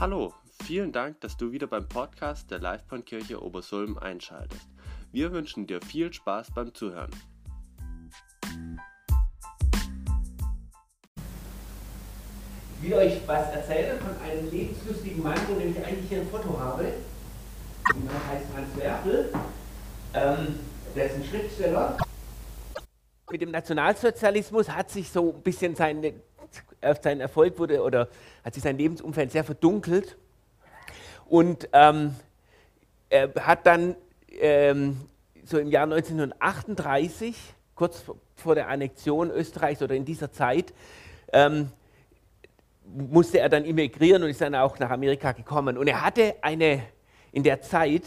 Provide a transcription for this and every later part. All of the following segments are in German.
Hallo, vielen Dank, dass du wieder beim Podcast der Livepornkirche Obersulm einschaltest. Wir wünschen dir viel Spaß beim Zuhören. Ich will euch was erzählen von einem lebenslustigen Mann, von dem ich eigentlich hier ein Foto habe. Er heißt Hans Werfel, der ist ein Schriftsteller. Mit dem Nationalsozialismus hat sich so ein bisschen sein Erfolg wurde oder hat sich sein Lebensumfeld sehr verdunkelt und er hat dann so im Jahr 1938, kurz vor der Annexion Österreichs oder in dieser Zeit, musste er dann emigrieren und ist dann auch nach Amerika gekommen. Und er hatte in der Zeit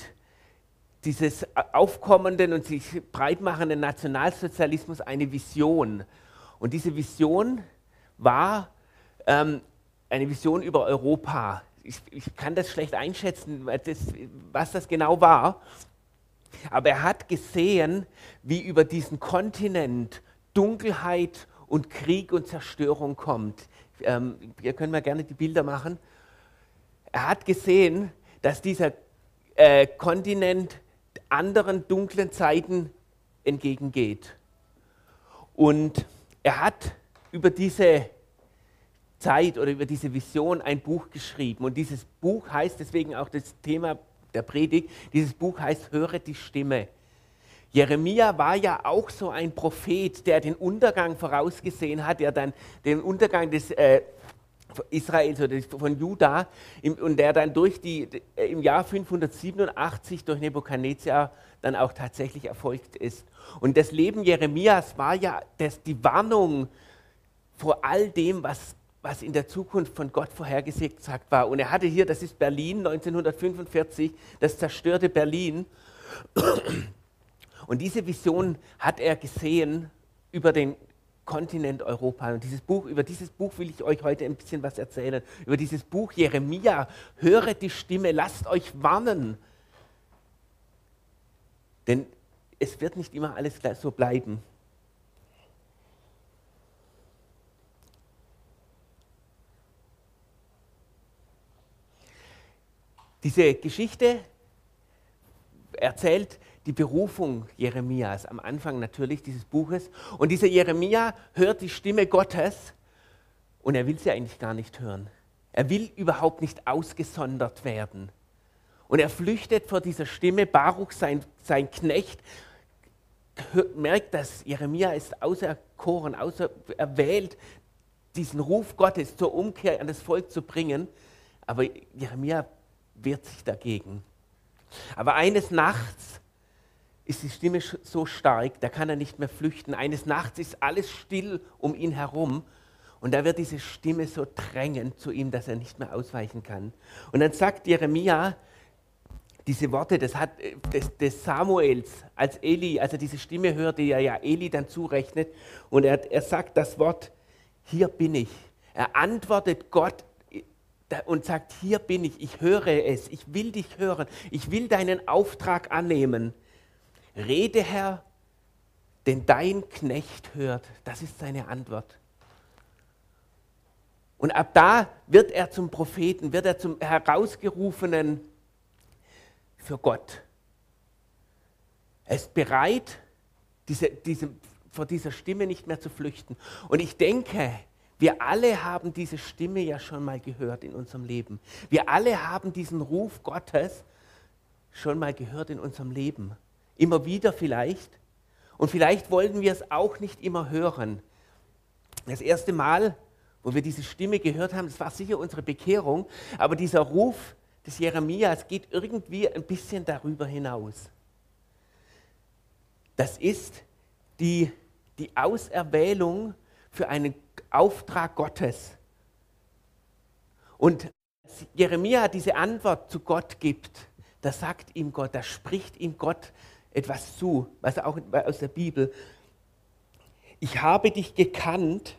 dieses aufkommenden und sich breitmachenden Nationalsozialismus eine Vision. Und diese Vision war eine Vision über Europa. Ich kann das schlecht einschätzen, was das genau war. Aber er hat gesehen, wie über diesen Kontinent Dunkelheit und Krieg und Zerstörung kommt. Hier können wir gerne die Bilder machen. Er hat gesehen, dass dieser Kontinent anderen dunklen Zeiten entgegengeht. Und er hat über diese Zeit oder über diese Vision ein Buch geschrieben. Und dieses Buch heißt, deswegen auch das Thema der Predigt, dieses Buch heißt Höre die Stimme. Jeremia war ja auch so ein Prophet, der den Untergang vorausgesehen hat, der dann den Untergang des Israels oder von Juda und der dann im Jahr 587 durch Nebukadnezar dann auch tatsächlich erfolgt ist. Und das Leben Jeremias war ja die Warnung vor all dem, was in der Zukunft von Gott vorhergesagt war. Und er hatte hier, das ist Berlin 1945, das zerstörte Berlin. Und diese Vision hat er gesehen über den Kontinent Europa. Und über dieses Buch will ich euch heute ein bisschen was erzählen. Über dieses Buch Jeremia, höre die Stimme, lasst euch warnen. Denn es wird nicht immer alles so bleiben. Diese Geschichte erzählt die Berufung Jeremias, am Anfang natürlich dieses Buches. Und dieser Jeremia hört die Stimme Gottes und er will sie eigentlich gar nicht hören. Er will überhaupt nicht ausgesondert werden. Und er flüchtet vor dieser Stimme. Baruch, sein Knecht, merkt, dass Jeremia ist auserkoren, auserwählt, diesen Ruf Gottes zur Umkehr an das Volk zu bringen. Aber Jeremia wehrt sich dagegen. Aber eines Nachts ist die Stimme so stark, da kann er nicht mehr flüchten. Eines Nachts ist alles still um ihn herum und da wird diese Stimme so drängend zu ihm, dass er nicht mehr ausweichen kann. Und dann sagt Jeremia diese Worte des Samuels, als Eli, als er diese Stimme hört, die er ja Eli dann zurechnet, und er sagt das Wort, hier bin ich. Er antwortet Gott und sagt, hier bin ich höre es, ich will dich hören, ich will deinen Auftrag annehmen. Rede, Herr, denn dein Knecht hört. Das ist seine Antwort. Und ab da wird er zum Propheten, wird er zum Herausgerufenen für Gott. Er ist bereit, vor dieser Stimme nicht mehr zu flüchten. Und ich denke, wir alle haben diese Stimme ja schon mal gehört in unserem Leben. Wir alle haben diesen Ruf Gottes schon mal gehört in unserem Leben. Immer wieder vielleicht. Und vielleicht wollten wir es auch nicht immer hören. Das erste Mal, wo wir diese Stimme gehört haben, das war sicher unsere Bekehrung, aber dieser Ruf des Jeremias geht irgendwie ein bisschen darüber hinaus. Das ist die Auserwählung für einen Auftrag Gottes. Und als Jeremia diese Antwort zu Gott gibt, da sagt ihm Gott, da spricht ihm Gott etwas zu, was auch aus der Bibel. Ich habe dich gekannt,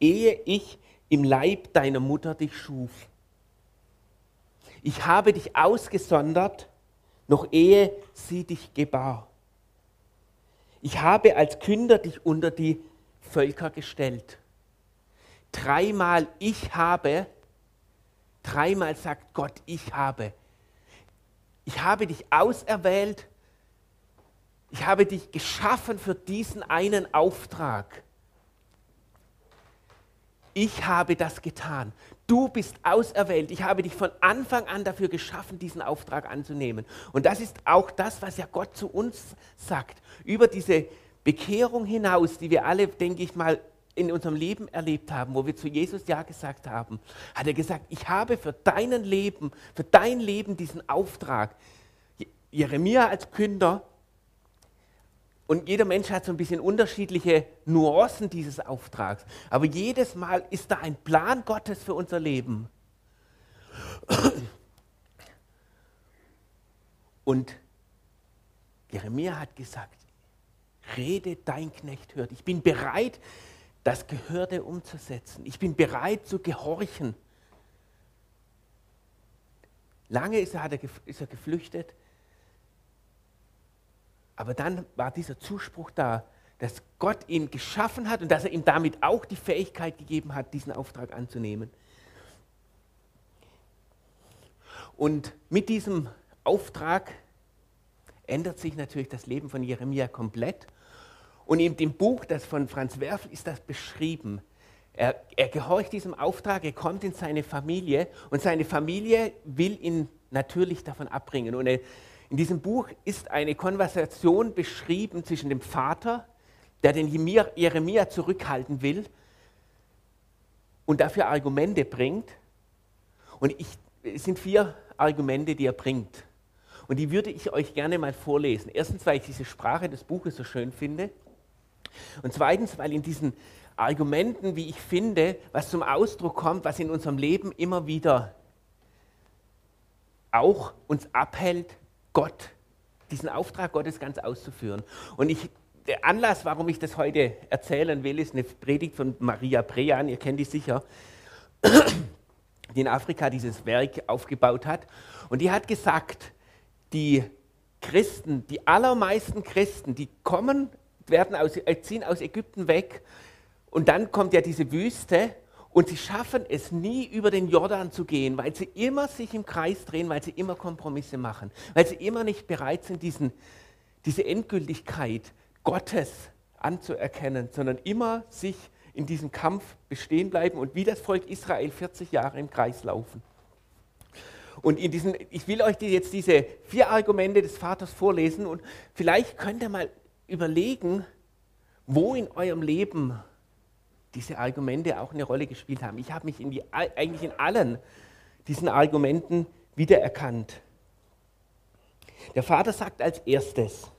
ehe ich im Leib deiner Mutter dich schuf. Ich habe dich ausgesondert, noch ehe sie dich gebar. Ich habe als Künder dich unter die Völker gestellt. Dreimal ich habe dreimal sagt Gott, ich habe dich auserwählt, ich habe dich geschaffen für diesen einen Auftrag. Ich habe das getan. Du bist auserwählt. Ich habe dich von Anfang an dafür geschaffen, diesen Auftrag anzunehmen. Und das ist auch das, was ja Gott zu uns sagt. Über diese Bekehrung hinaus, die wir alle, denke ich mal, in unserem Leben erlebt haben, wo wir zu Jesus Ja gesagt haben, hat er gesagt, ich habe für dein Leben diesen Auftrag. Jeremia als Künder, und jeder Mensch hat so ein bisschen unterschiedliche Nuancen dieses Auftrags. Aber jedes Mal ist da ein Plan Gottes für unser Leben. Und Jeremia hat gesagt, rede, dein Knecht hört. Ich bin bereit, das Gehörte umzusetzen. Ich bin bereit zu gehorchen. Lange ist er geflüchtet. Aber dann war dieser Zuspruch da, dass Gott ihn geschaffen hat und dass er ihm damit auch die Fähigkeit gegeben hat, diesen Auftrag anzunehmen. Und mit diesem Auftrag ändert sich natürlich das Leben von Jeremia komplett. Und in dem Buch, das von Franz Werfel, ist das beschrieben. Er gehorcht diesem Auftrag, er kommt in seine Familie und seine Familie will ihn natürlich davon abbringen. Und in diesem Buch ist eine Konversation beschrieben zwischen dem Vater, der den Jeremia zurückhalten will und dafür Argumente bringt. Und es sind 4 Argumente, die er bringt. Und die würde ich euch gerne mal vorlesen. Erstens, weil ich diese Sprache des Buches so schön finde. Und zweitens, weil in diesen Argumenten, wie ich finde, was zum Ausdruck kommt, was in unserem Leben immer wieder auch uns abhält, Gott, diesen Auftrag Gottes ganz auszuführen. Und der Anlass, warum ich das heute erzählen will, ist eine Predigt von Maria Brejan, ihr kennt die sicher, die in Afrika dieses Werk aufgebaut hat. Und die hat gesagt, die Christen, die allermeisten Christen, die ziehen aus Ägypten weg und dann kommt ja diese Wüste und sie schaffen es nie, über den Jordan zu gehen, weil sie immer sich im Kreis drehen, weil sie immer Kompromisse machen, weil sie immer nicht bereit sind, diese Endgültigkeit Gottes anzuerkennen, sondern immer sich in diesem Kampf bestehen bleiben und wie das Volk Israel 40 Jahre im Kreis laufen. Und ich will euch jetzt diese 4 Argumente des Vaters vorlesen und vielleicht könnt ihr mal überlegen, wo in eurem Leben diese Argumente auch eine Rolle gespielt haben. Ich habe mich eigentlich in allen diesen Argumenten wiedererkannt. Der Vater sagt als erstes,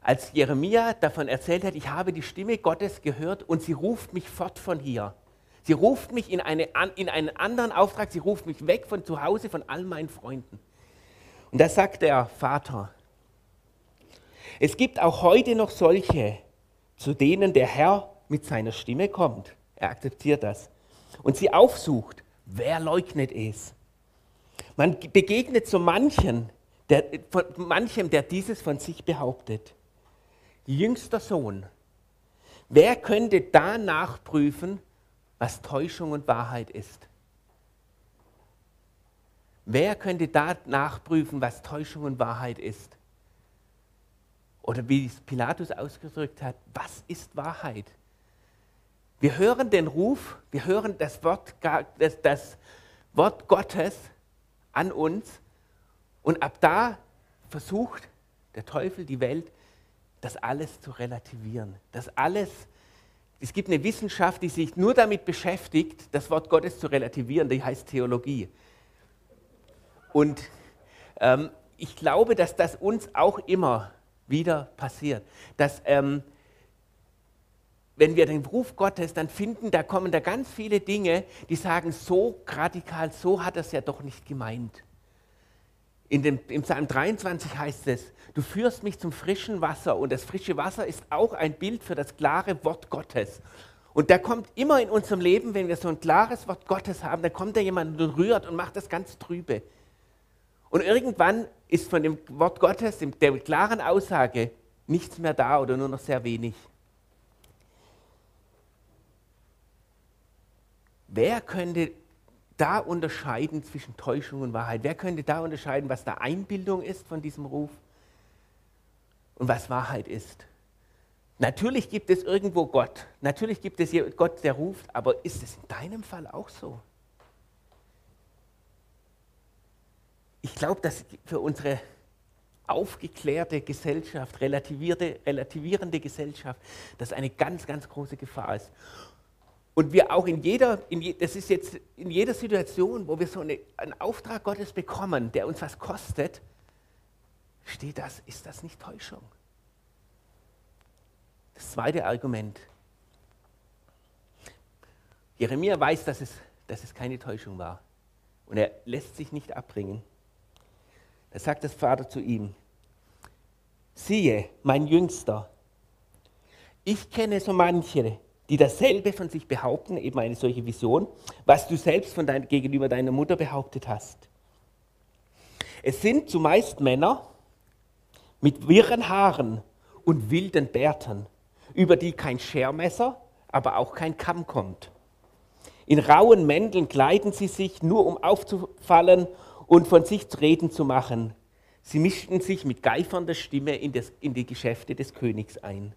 als Jeremia davon erzählt hat, ich habe die Stimme Gottes gehört und sie ruft mich fort von hier. Sie ruft mich in einen anderen Auftrag, sie ruft mich weg von zu Hause, von all meinen Freunden. Und da sagt der Vater, es gibt auch heute noch solche, zu denen der Herr mit seiner Stimme kommt. Er akzeptiert das. Und sie aufsucht, wer leugnet es? Man begegnet so manchem, der dieses von sich behauptet. Jüngster Sohn, wer könnte da nachprüfen, was Täuschung und Wahrheit ist? Wer könnte da nachprüfen, was Täuschung und Wahrheit ist? Oder wie es Pilatus ausgedrückt hat, was ist Wahrheit? Wir hören den Ruf, wir hören das Wort Gottes an uns und ab da versucht der Teufel, die Welt, das alles zu relativieren, Es gibt eine Wissenschaft, die sich nur damit beschäftigt, das Wort Gottes zu relativieren, die heißt Theologie. Und ich glaube, dass das uns auch immer wieder passiert, dass wenn wir den Ruf Gottes dann finden, da kommen da ganz viele Dinge, die sagen, so radikal, so hat er es ja doch nicht gemeint. Im Psalm 23 heißt es, du führst mich zum frischen Wasser und das frische Wasser ist auch ein Bild für das klare Wort Gottes. Und da kommt immer in unserem Leben, wenn wir so ein klares Wort Gottes haben, da kommt da jemand und rührt und macht das ganz trübe. Und irgendwann ist von dem Wort Gottes, der klaren Aussage, nichts mehr da oder nur noch sehr wenig. Wer könnte da unterscheiden zwischen Täuschung und Wahrheit? Wer könnte da unterscheiden, was da Einbildung ist von diesem Ruf und was Wahrheit ist? Natürlich gibt es irgendwo Gott, natürlich gibt es hier Gott, der ruft, aber ist es in deinem Fall auch so? Ich glaube, dass für unsere aufgeklärte Gesellschaft, relativierende Gesellschaft, das eine ganz, ganz große Gefahr ist. Und wir auch das ist jetzt in jeder Situation, wo wir so einen Auftrag Gottes bekommen, der uns was kostet, ist das nicht Täuschung? Das zweite Argument. Jeremia weiß, dass es keine Täuschung war. Und er lässt sich nicht abbringen. Da sagt das Vater zu ihm: Siehe, mein Jüngster, ich kenne so manche, die dasselbe von sich behaupten, eben eine solche Vision, was du selbst gegenüber deiner Mutter behauptet hast. Es sind zumeist Männer mit wirren Haaren und wilden Bärten, über die kein Schermesser, aber auch kein Kamm kommt. In rauen Mänteln kleiden sie sich, nur um aufzufallen und von sich zu reden zu machen. Sie mischten sich mit geifernder Stimme in die Geschäfte des Königs ein.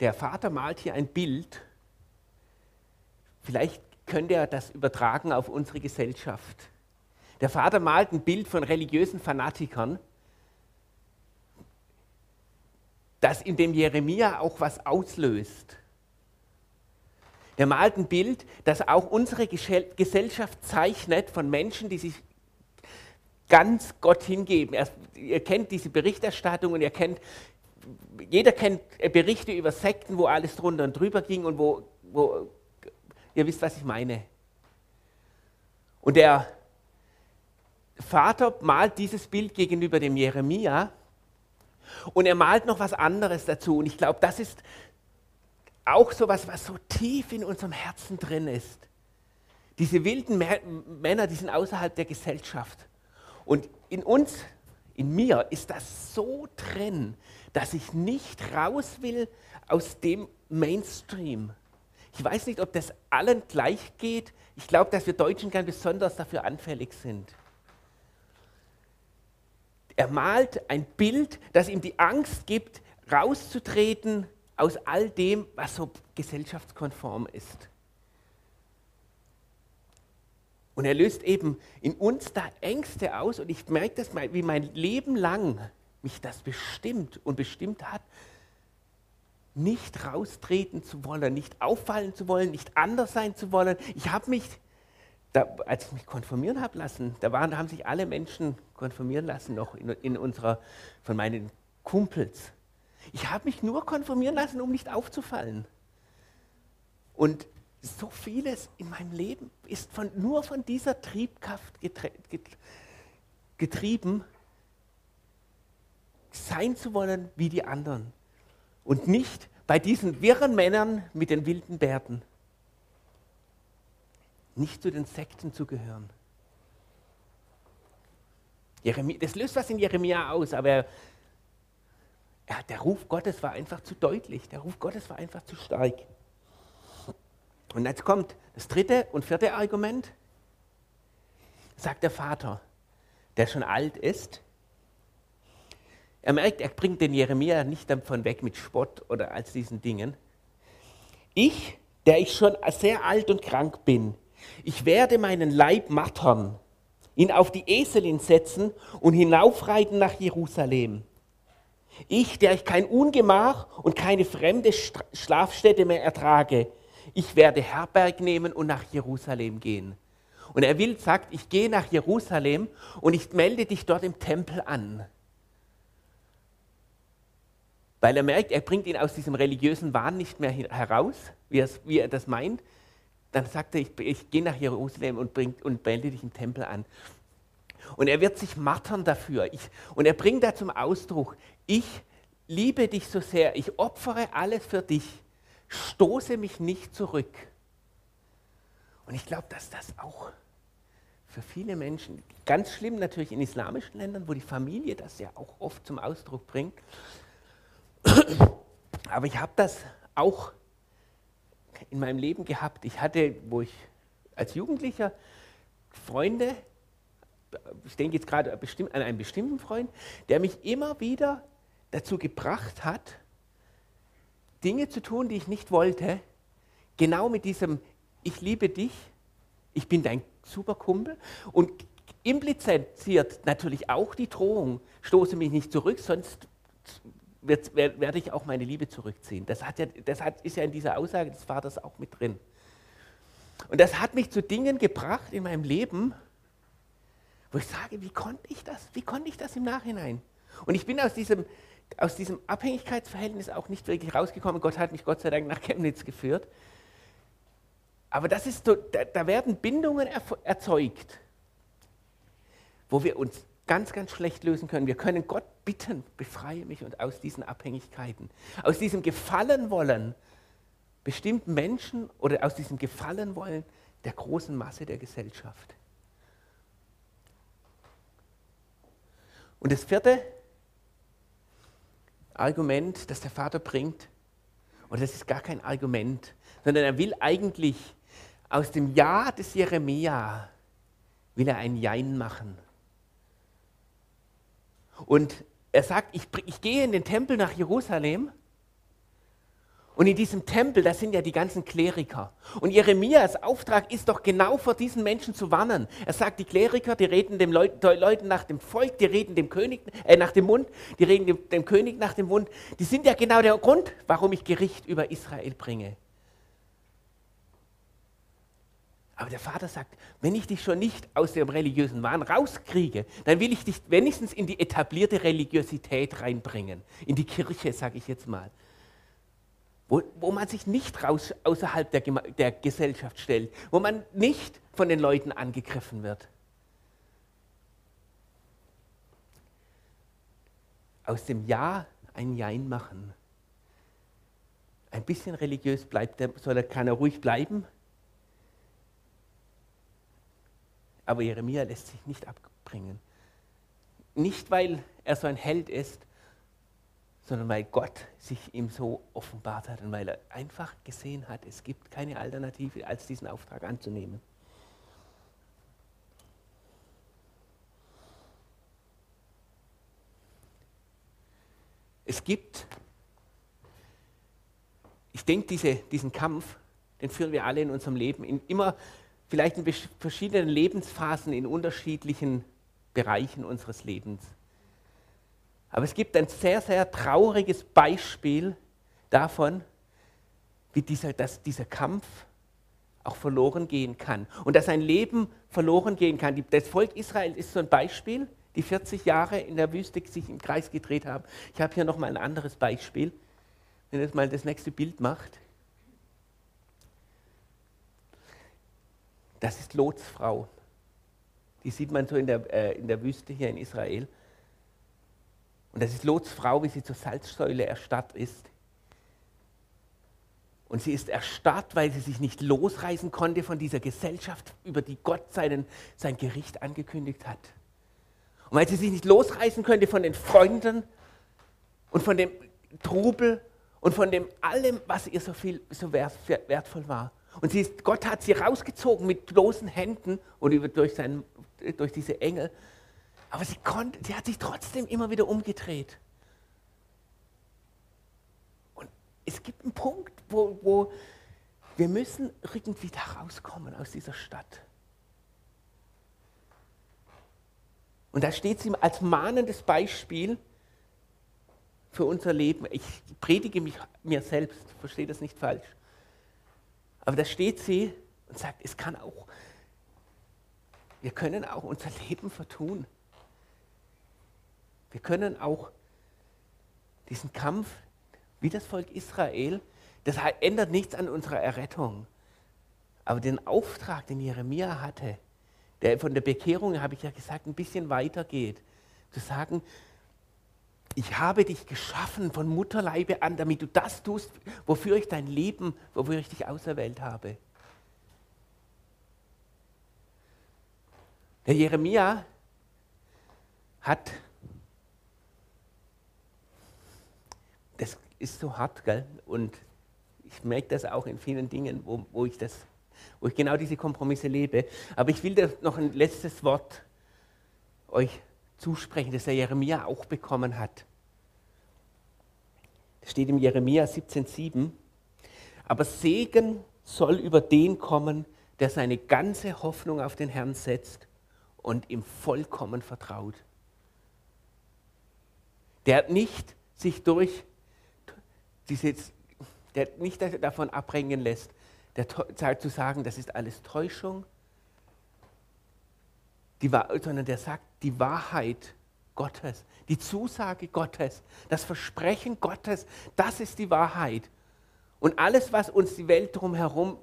Der Vater malt hier ein Bild. Vielleicht könnte er das übertragen auf unsere Gesellschaft. Der Vater malt ein Bild von religiösen Fanatikern, das in dem Jeremia auch was auslöst. Der malt ein Bild, das auch unsere Gesellschaft zeichnet von Menschen, die sich ganz Gott hingeben. Ihr kennt diese Berichterstattung und jeder kennt Berichte über Sekten, wo alles drunter und drüber ging und wo ihr wisst, was ich meine. Und der Vater malt dieses Bild gegenüber dem Jeremia und er malt noch was anderes dazu. Und ich glaube, das ist auch so etwas, was so tief in unserem Herzen drin ist. Diese wilden Männer, die sind außerhalb der Gesellschaft. Und in mir ist das so drin, dass ich nicht raus will aus dem Mainstream. Ich weiß nicht, ob das allen gleich geht. Ich glaube, dass wir Deutschen ganz besonders dafür anfällig sind. Er malt ein Bild, das ihm die Angst gibt, rauszutreten aus all dem, was so gesellschaftskonform ist. Und er löst eben in uns da Ängste aus. Und ich merke das, wie mein Leben lang mich das bestimmt hat, nicht raustreten zu wollen, nicht auffallen zu wollen, nicht anders sein zu wollen. Ich habe mich, als ich mich konfirmieren habe lassen, haben sich alle Menschen konfirmieren lassen, noch von meinen Kumpels. Ich habe mich nur konfirmieren lassen, um nicht aufzufallen. Und so vieles in meinem Leben ist nur von dieser Triebkraft getrieben, sein zu wollen wie die anderen und nicht bei diesen wirren Männern mit den wilden Bärten, nicht zu den Sekten zu gehören. Das löst was in Jeremia aus, aber der Ruf Gottes war einfach zu deutlich, der Ruf Gottes war einfach zu stark. Und jetzt kommt das dritte und vierte Argument, sagt der Vater, der schon alt ist. Er merkt, er bringt den Jeremia nicht davon weg mit Spott oder all diesen Dingen. Ich, der ich schon sehr alt und krank bin, ich werde meinen Leib martern, ihn auf die Eselin setzen und hinaufreiten nach Jerusalem. Ich, der ich kein Ungemach und keine fremde Schlafstätte mehr ertrage, ich werde Herberg nehmen und nach Jerusalem gehen. Und er sagt, ich gehe nach Jerusalem und ich melde dich dort im Tempel an. Weil er merkt, er bringt ihn aus diesem religiösen Wahn nicht mehr heraus, wie er das meint. Dann sagt er, ich gehe nach Jerusalem und melde dich im Tempel an. Und er wird sich martern dafür. Und er bringt da zum Ausdruck, ich liebe dich so sehr, ich opfere alles für dich. Stoße mich nicht zurück. Und ich glaube, dass das auch für viele Menschen, ganz schlimm natürlich in islamischen Ländern, wo die Familie das ja auch oft zum Ausdruck bringt, aber ich habe das auch in meinem Leben gehabt. Ich hatte, als Jugendlicher Freunde, ich denke jetzt gerade an einen bestimmten Freund, der mich immer wieder dazu gebracht hat, Dinge zu tun, die ich nicht wollte, genau mit diesem, ich liebe dich, ich bin dein super Kumpel, und impliziert natürlich auch die Drohung, stoße mich nicht zurück, sonst werde ich auch meine Liebe zurückziehen. Das ist ja in dieser Aussage des Vaters auch mit drin. Und das hat mich zu Dingen gebracht in meinem Leben, wo ich sage, wie konnte ich das? Wie konnte ich das im Nachhinein? Und ich bin aus diesem Abhängigkeitsverhältnis auch nicht wirklich rausgekommen. Gott hat mich Gott sei Dank nach Chemnitz geführt. Aber das ist so, da werden Bindungen erzeugt, wo wir uns ganz, ganz schlecht lösen können. Wir können Gott bitten, befreie mich und aus diesen Abhängigkeiten, aus diesem Gefallenwollen bestimmten Menschen oder aus diesem Gefallenwollen der großen Masse der Gesellschaft. Und das vierte Argument, das der Vater bringt, und das ist gar kein Argument, sondern er will eigentlich aus dem Ja des Jeremia, will er ein Jein machen. Und er sagt, ich gehe in den Tempel nach Jerusalem, und in diesem Tempel, das sind ja die ganzen Kleriker. Und Jeremias Auftrag ist doch genau vor diesen Menschen zu warnen. Er sagt, die Kleriker, die reden den Leuten nach dem Volk, die reden dem König nach dem Mund, die reden dem König nach dem Mund. Die sind ja genau der Grund, warum ich Gericht über Israel bringe. Aber der Vater sagt, wenn ich dich schon nicht aus dem religiösen Wahn rauskriege, dann will ich dich wenigstens in die etablierte Religiosität reinbringen. In die Kirche, sage ich jetzt mal. Wo man sich nicht außerhalb der Gesellschaft stellt, wo man nicht von den Leuten angegriffen wird. Aus dem Ja ein Jein machen. Ein bisschen religiös kann er ruhig bleiben, aber Jeremia lässt sich nicht abbringen. Nicht, weil er so ein Held ist, sondern weil Gott sich ihm so offenbart hat und weil er einfach gesehen hat, es gibt keine Alternative, als diesen Auftrag anzunehmen. Es gibt, ich denke, diesen Kampf, den führen wir alle in unserem Leben, vielleicht in verschiedenen Lebensphasen, in unterschiedlichen Bereichen unseres Lebens. Aber es gibt ein sehr, sehr trauriges Beispiel davon, wie dieser Kampf auch verloren gehen kann. Und dass ein Leben verloren gehen kann. Das Volk Israel ist so ein Beispiel, die 40 Jahre in der Wüste sich im Kreis gedreht haben. Ich habe hier nochmal ein anderes Beispiel, wenn ihr mal das nächste Bild macht. Das ist Lots Frau. Die sieht man so in der Wüste hier in Israel. Und das ist Lots Frau, wie sie zur Salzsäule erstarrt ist. Und sie ist erstarrt, weil sie sich nicht losreißen konnte von dieser Gesellschaft, über die Gott sein Gericht angekündigt hat. Und weil sie sich nicht losreißen konnte von den Freunden und von dem Trubel und von dem allem, was ihr so wertvoll war. Und Gott hat sie rausgezogen mit bloßen Händen und durch diese Engel. Aber sie hat sich trotzdem immer wieder umgedreht. Und es gibt einen Punkt, wo wir müssen irgendwie da rauskommen aus dieser Stadt. Und da steht sie als mahnendes Beispiel für unser Leben. Ich predige mir selbst, verstehe das nicht falsch. Aber da steht sie und sagt, wir können auch unser Leben vertun. Wir können auch diesen Kampf, wie das Volk Israel, das ändert nichts an unserer Errettung. Aber den Auftrag, den Jeremia hatte, der von der Bekehrung, habe ich ja gesagt, ein bisschen weiter geht, zu sagen, ich habe dich geschaffen von Mutterleibe an, damit du das tust, wofür ich dich auserwählt habe. Der Jeremia hat... Das ist so hart, gell? Und ich merke das auch in vielen Dingen, wo ich genau diese Kompromisse lebe. Aber ich will da noch ein letztes Wort euch zusprechen, das der Jeremia auch bekommen hat. Das steht im Jeremia 17,7. Aber Segen soll über den kommen, der seine ganze Hoffnung auf den Herrn setzt und ihm vollkommen vertraut. Der nicht davon abbringen lässt, der zu sagen, das ist alles Täuschung, sondern der sagt, die Wahrheit Gottes, die Zusage Gottes, das Versprechen Gottes, das ist die Wahrheit. Und alles, was uns die Welt drumherum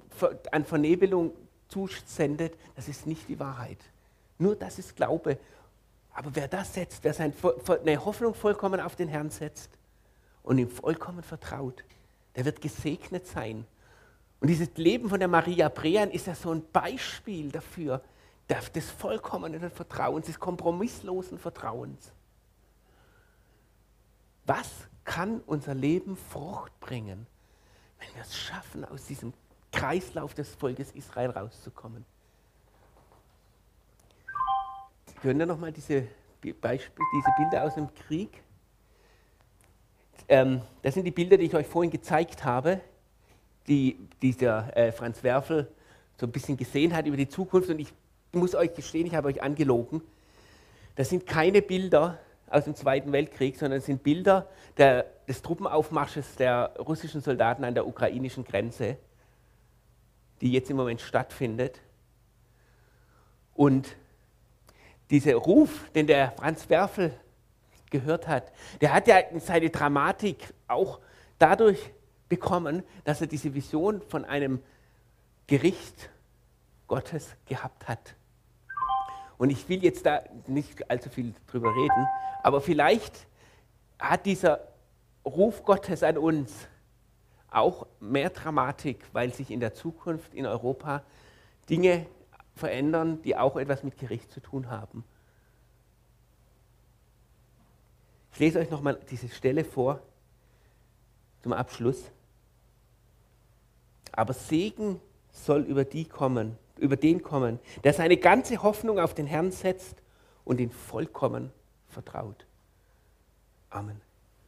an Vernebelung zusendet, das ist nicht die Wahrheit. Nur das ist Glaube. Aber wer das setzt, wer seine Hoffnung vollkommen auf den Herrn setzt und ihm vollkommen vertraut, der wird gesegnet sein. Und dieses Leben von der Maria Brejan ist ja so ein Beispiel dafür, des vollkommenen Vertrauens, des kompromisslosen Vertrauens. Was kann unser Leben Frucht bringen, wenn wir es schaffen, aus diesem Kreislauf des Volkes Israel rauszukommen? Können wir nochmal diese Bilder aus dem Krieg? Das sind die Bilder, die ich euch vorhin gezeigt habe, die der Franz Werfel so ein bisschen gesehen hat über die Zukunft. Und ich muss euch gestehen, ich habe euch angelogen. Das sind keine Bilder aus dem Zweiten Weltkrieg, sondern es sind Bilder des Truppenaufmarsches der russischen Soldaten an der ukrainischen Grenze, die jetzt im Moment stattfindet. Und dieser Ruf, den der Franz Werfel gehört hat, der hat ja seine Dramatik auch dadurch bekommen, dass er diese Vision von einem Gericht Gottes gehabt hat. Und ich will jetzt da nicht allzu viel drüber reden, aber vielleicht hat dieser Ruf Gottes an uns auch mehr Dramatik, weil sich in der Zukunft in Europa Dinge verändern, die auch etwas mit Gericht zu tun haben. Ich lese euch nochmal diese Stelle vor zum Abschluss. Aber Segen soll über den kommen, der seine ganze Hoffnung auf den Herrn setzt und ihn vollkommen vertraut. Amen.